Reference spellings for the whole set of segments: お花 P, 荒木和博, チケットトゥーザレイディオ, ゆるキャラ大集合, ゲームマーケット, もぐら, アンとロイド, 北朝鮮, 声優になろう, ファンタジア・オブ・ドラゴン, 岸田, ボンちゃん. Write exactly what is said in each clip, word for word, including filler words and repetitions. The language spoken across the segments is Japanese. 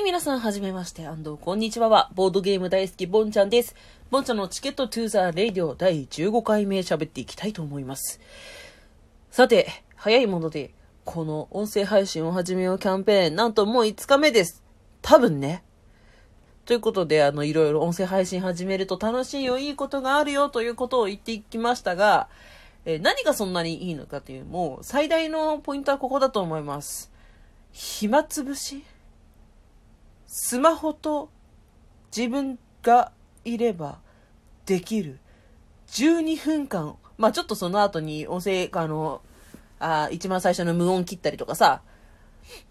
はい、皆さん、はじめまして、アンド、こんにちはは、ボードゲーム大好き、ボンちゃんです。ボンちゃんのチケットトゥーザレイディオだいじゅうごかいめ喋っていきたいと思います。さて、早いもので、この音声配信を始めようキャンペーン、なんともういつかめです。多分ね。ということで、あの、いろいろ音声配信始めると楽しいよ、いいことがあるよ、ということを言っていきましたが、えー、何がそんなにいいのかという、もう、最大のポイントはここだと思います。暇つぶし？スマホと自分がいればできるじゅうにふんかん。まあ、ちょっとその後に音声、あの、あ一番最初の無音切ったりとかさ、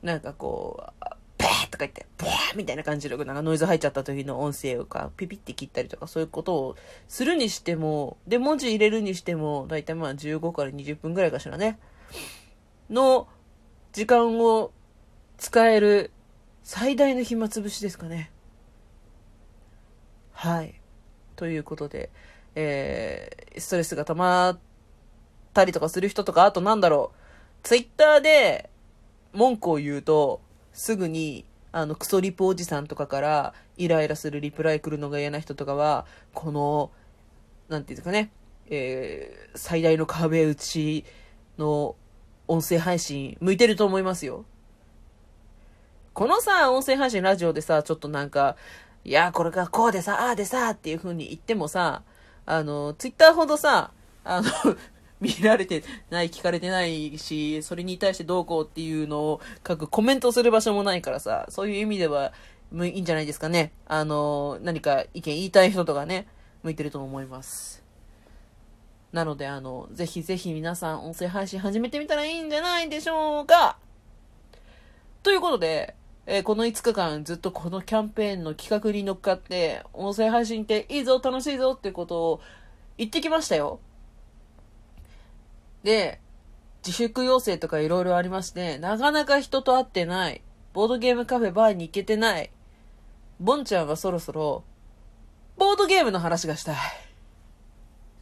なんかこう、ペーとか言って、ペーみたいな感じで、なんかノイズ入っちゃった時の音声をか、ピピって切ったりとか、そういうことをするにしても、で、文字入れるにしても、だいたいまあじゅうごからにじゅっぷんぐらいかしらね、の時間を使える最大の暇つぶしですかね。はい。ということで、えー、ストレスが溜まったりとかする人とか、あとなんだろう、ツイッターで文句を言うと、すぐに、あの、クソリポおじさんとかからイライラするリプライ来るのが嫌な人とかは、この、なんていうんですかね、えー、最大の壁打ちの音声配信、向いてると思いますよ。このさ、音声配信ラジオでさ、ちょっとなんか、いや、これがこうでさ、ああでさ、っていう風に言ってもさ、あの、ツイッターほどさ、あの、見られてない、聞かれてないし、それに対してどうこうっていうのを書くコメントする場所もないからさ、そういう意味では、いいんじゃないですかね。あの、何か意見言いたい人とかね、向いてると思います。なので、あの、ぜひぜひ皆さん、音声配信始めてみたらいいんじゃないでしょうか。ということで、えー、このいつかかんずっとこのキャンペーンの企画に乗っかって、音声配信っていいぞ、楽しいぞっていうことを言ってきましたよ。で、自粛要請とかいろいろありまして、なかなか人と会ってない、ボードゲームカフェバーに行けてない、ボンちゃんはそろそろ、ボードゲームの話がしたい。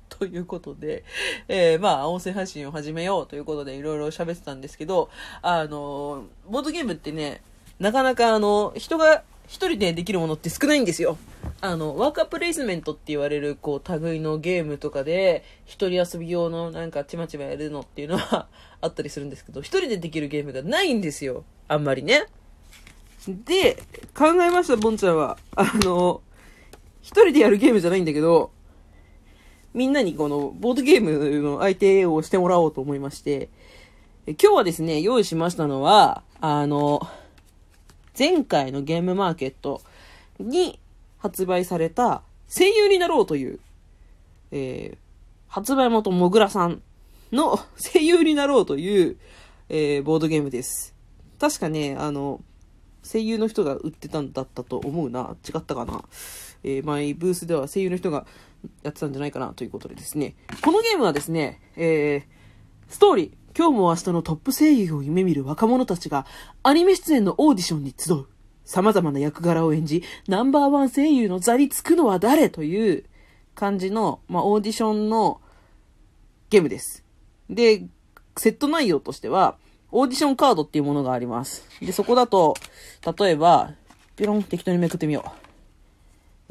ということで、えー、まあ、音声配信を始めようということでいろいろ喋ってたんですけど、あの、ボードゲームってね、なかなかあの、人が一人でできるものって少ないんですよ。あの、ワーカープレイスメントって言われる、こう、類のゲームとかで、一人遊び用のなんかちまちまやるのっていうのはあったりするんですけど、一人でできるゲームがないんですよ。あんまりね。で、考えました、ボンちゃんは。あの、一人でやるゲームじゃないんだけど、みんなにこの、ボードゲームの相手をしてもらおうと思いまして、今日はですね、用意しましたのは、あの、前回のゲームマーケットに発売された声優になろうという、えー、発売元もぐらさんの声優になろうという、えー、ボードゲームです。確かね、あの、声優の人が売ってたんだったと思うな。違ったかな。えー、前ブースでは声優の人がやってたんじゃないかなということでですね。このゲームはですね、えー、ストーリー。今日も明日のトップ声優を夢見る若者たちがアニメ出演のオーディションに集う。様々な役柄を演じ、ナンバーワン声優の座につくのは誰という感じの、まあ、オーディションのゲームです。で、セット内容としては、オーディションカードっていうものがあります。で、そこだと、例えば、ピロン、適当にめくってみよう。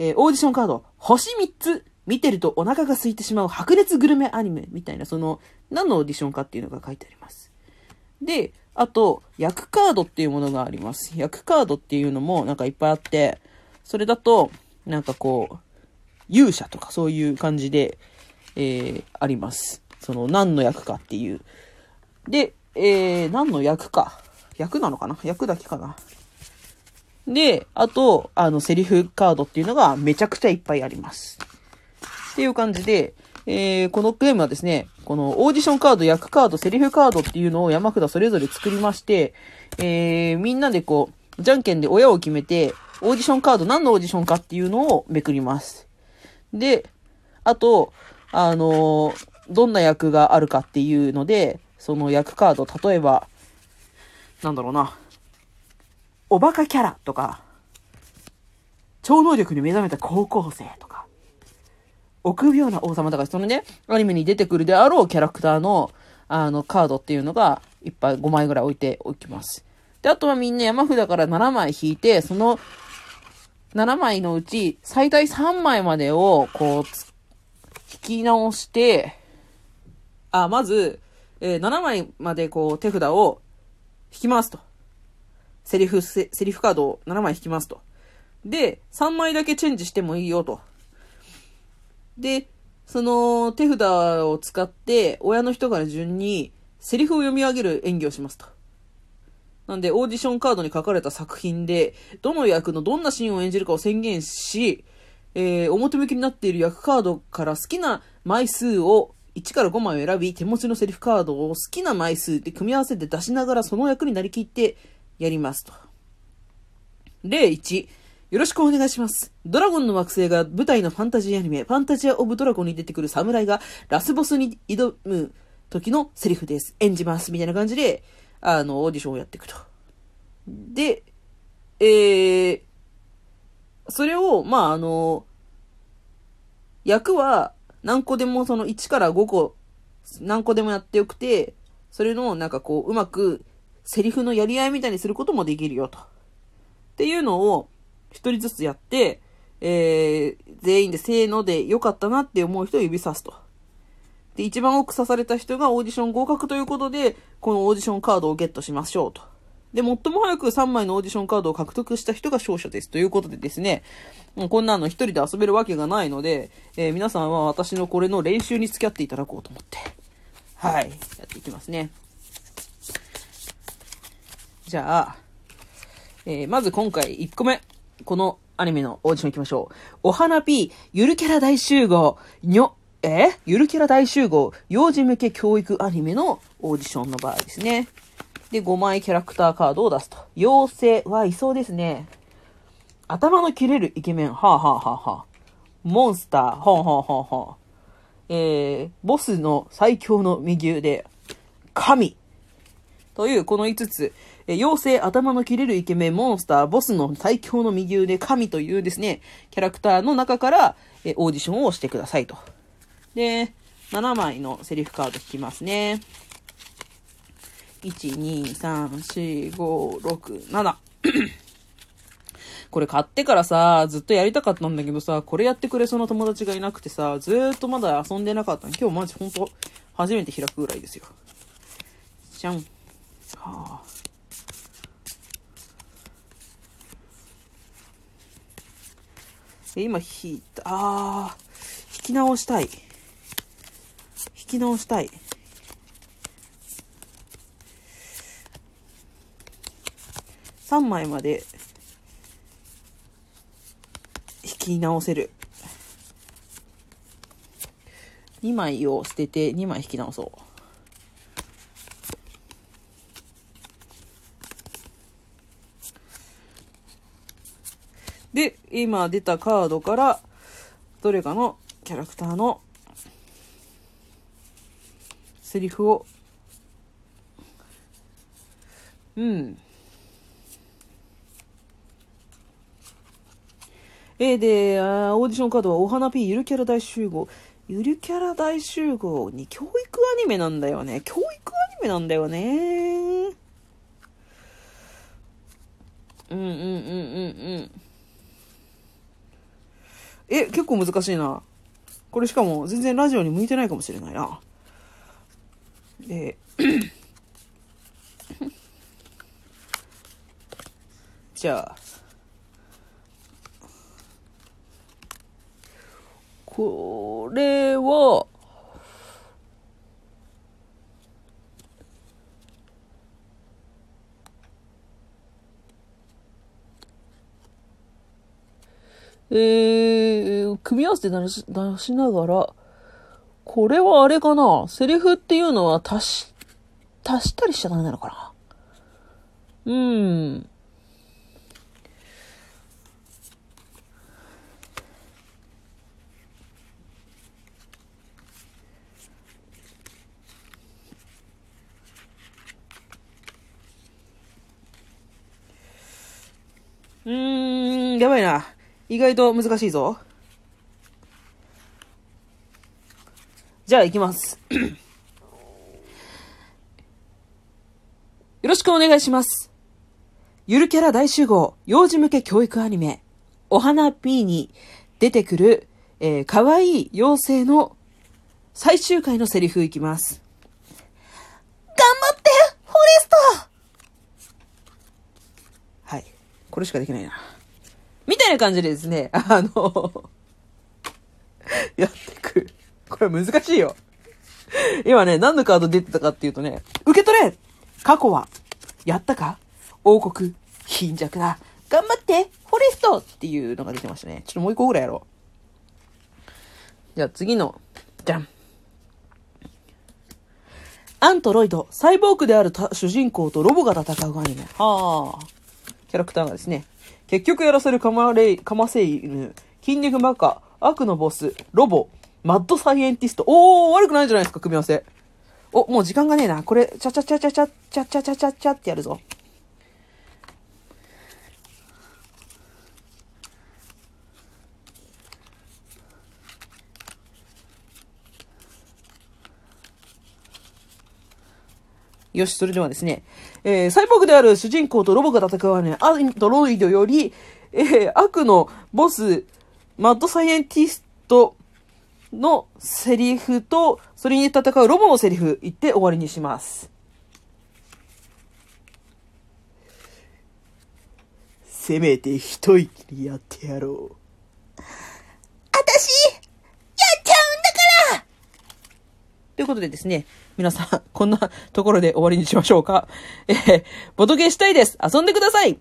えー、オーディションカード、ほしみっつ。見てるとお腹が空いてしまう白熱グルメアニメみたいな、その、何のオーディションかっていうのが書いてあります。で、あと、役カードっていうものがあります。役カードっていうのもなんかいっぱいあって、それだと、なんかこう、勇者とかそういう感じで、えー、あります。その、何の役かっていう。で、えー、何の役か。役なのかな？役だけかな。で、あと、あの、セリフカードっていうのがめちゃくちゃいっぱいあります。っていう感じで、えー、このゲームはですね、このオーディションカード、役カード、セリフカードっていうのを山札それぞれ作りまして、えー、みんなでこう、じゃんけんで親を決めて、オーディションカード、何のオーディションかっていうのをめくります。で、あと、あのー、どんな役があるかっていうので、その役カード、例えば、なんだろうな、おバカキャラとか、超能力に目覚めた高校生とか、臆病な王様だから、そのね、アニメに出てくるであろうキャラクターの、あの、カードっていうのが、いっぱいごまいぐらい置いておきます。で、あとはみんな山札からななまい引いて、そのななまいのうち最大さんまいまでをこう引き直して、あ、まず、えー、ななまいまでこう手札を引きますと。セリフ、セリフカードをななまい引きますと。で、さんまいだけチェンジしてもいいよと。で、その手札を使って親の人から順にセリフを読み上げる演技をしますと。なんで、オーディションカードに書かれた作品で、どの役のどんなシーンを演じるかを宣言し、えー、表向きになっている役カードから好きな枚数をいちからごまいを選び、手持ちのセリフカードを好きな枚数で組み合わせて出しながらその役になりきってやりますと。例いち、よろしくお願いします。ドラゴンの惑星が舞台のファンタジーアニメ、ファンタジア・オブ・ドラゴンに出てくる侍がラスボスに挑む時のセリフです。演じます。みたいな感じで、あの、オーディションをやっていくと。で、えー、それを、まあ、あの、役は何個でもそのいちからごこ、何個でもやってよくて、それのなんかこう、うまくセリフのやり合いみたいにすることもできるよと。っていうのを一人ずつやって、えー、全員でせーので良かったなって思う人を指さすと。で、一番多く刺された人がオーディション合格ということで、このオーディションカードをゲットしましょうと。で、最も早くさんまいのオーディションカードを獲得した人が勝者ですということでですね、もうこんなの一人で遊べるわけがないので、えー、皆さんは私のこれの練習に付き合っていただこうと思って、はい、やっていきますね。じゃあ、えー、まず今回いっこめ。このアニメのオーディション行きましょう。お花 P、ゆるキャラ大集合、にょ、えゆるキャラ大集合、幼児向け教育アニメのオーディションの場合ですね。で、ごまいキャラクターカードを出すと。妖精はいそうですね。頭の切れるイケメン、はぁ、あ、はぁはぁはぁ。モンスター、ほんほんほんほん。えー、ボスの最強の右腕、神。という、このいつつ。妖精、頭の切れるイケメン、モンスター、ボスの最強の右腕、神というですね、キャラクターの中から、え、オーディションをしてくださいと。で、ななまいのセリフカード引きますね。いち、に、さん、よん、ご、ろく、なな。これ買ってからさ、ずっとやりたかったんだけどさ、これやってくれそうな友達がいなくてさ、ずーっとまだ遊んでなかったの。今日マジほんと、初めて開くぐらいですよ。じゃん。はぁ。今引いた、あー、引き直したい。引き直したい。さんまいまで引き直せる。にまいを捨ててにまい引き直そう。で、今出たカードから、どれかのキャラクターのセリフを、うん。え、で、あ、オーディションカードは、お花 P、ゆるキャラ大集合。ゆるキャラ大集合に教育アニメなんだよね。教育アニメなんだよね。うんうんうんうんうん。え、結構難しいな。これしかも全然ラジオに向いてないかもしれないな。えー、じゃあ、これは、えー、組み合わせて出し、出しながら、これはあれかな、セリフっていうのは足し、足したりしちゃダメなのかな。うん。うーん、やばいな。意外と難しいぞ。じゃあ行きます。よろしくお願いします。ゆるキャラ大集合幼児向け教育アニメお花 P に出てくる、えー、かわいい妖精の最終回のセリフいきます。頑張ってフォレスト。はい、これしかできないなみたいな感じでですね、あのやってく。これ難しいよ。今ね、何のカード出てたかっていうとね、受け取れ過去はやったか王国貧弱だ頑張ってフォレストっていうのが出てましたね。ちょっともう一個ぐらいやろう。じゃあ次のじゃん。アンとロイド、サイボーグである主人公とロボが戦うアニメ。はあ。キャラクターがですね、結局やらせるカマレイ、カマセイヌ、筋肉マカ、悪のボス、ロボ、マッドサイエンティスト。おー、悪くないじゃないですか、組み合わせ。お、もう時間がねえな。これ、チャチャチャチャチャチャチャチャチャチャってやるぞ。よし、それではですね、えー、サイボーグである主人公とロボが戦うはね、アンとロイドより、えー、悪のボス、マッドサイエンティストのセリフと、それに戦うロボのセリフ言って終わりにします。せめて一息にやってやろう。あたし、やっちゃうんだから！ということでですね、皆さん、こんなところで終わりにしましょうか。えー、ボトゲしたいです。遊んでください。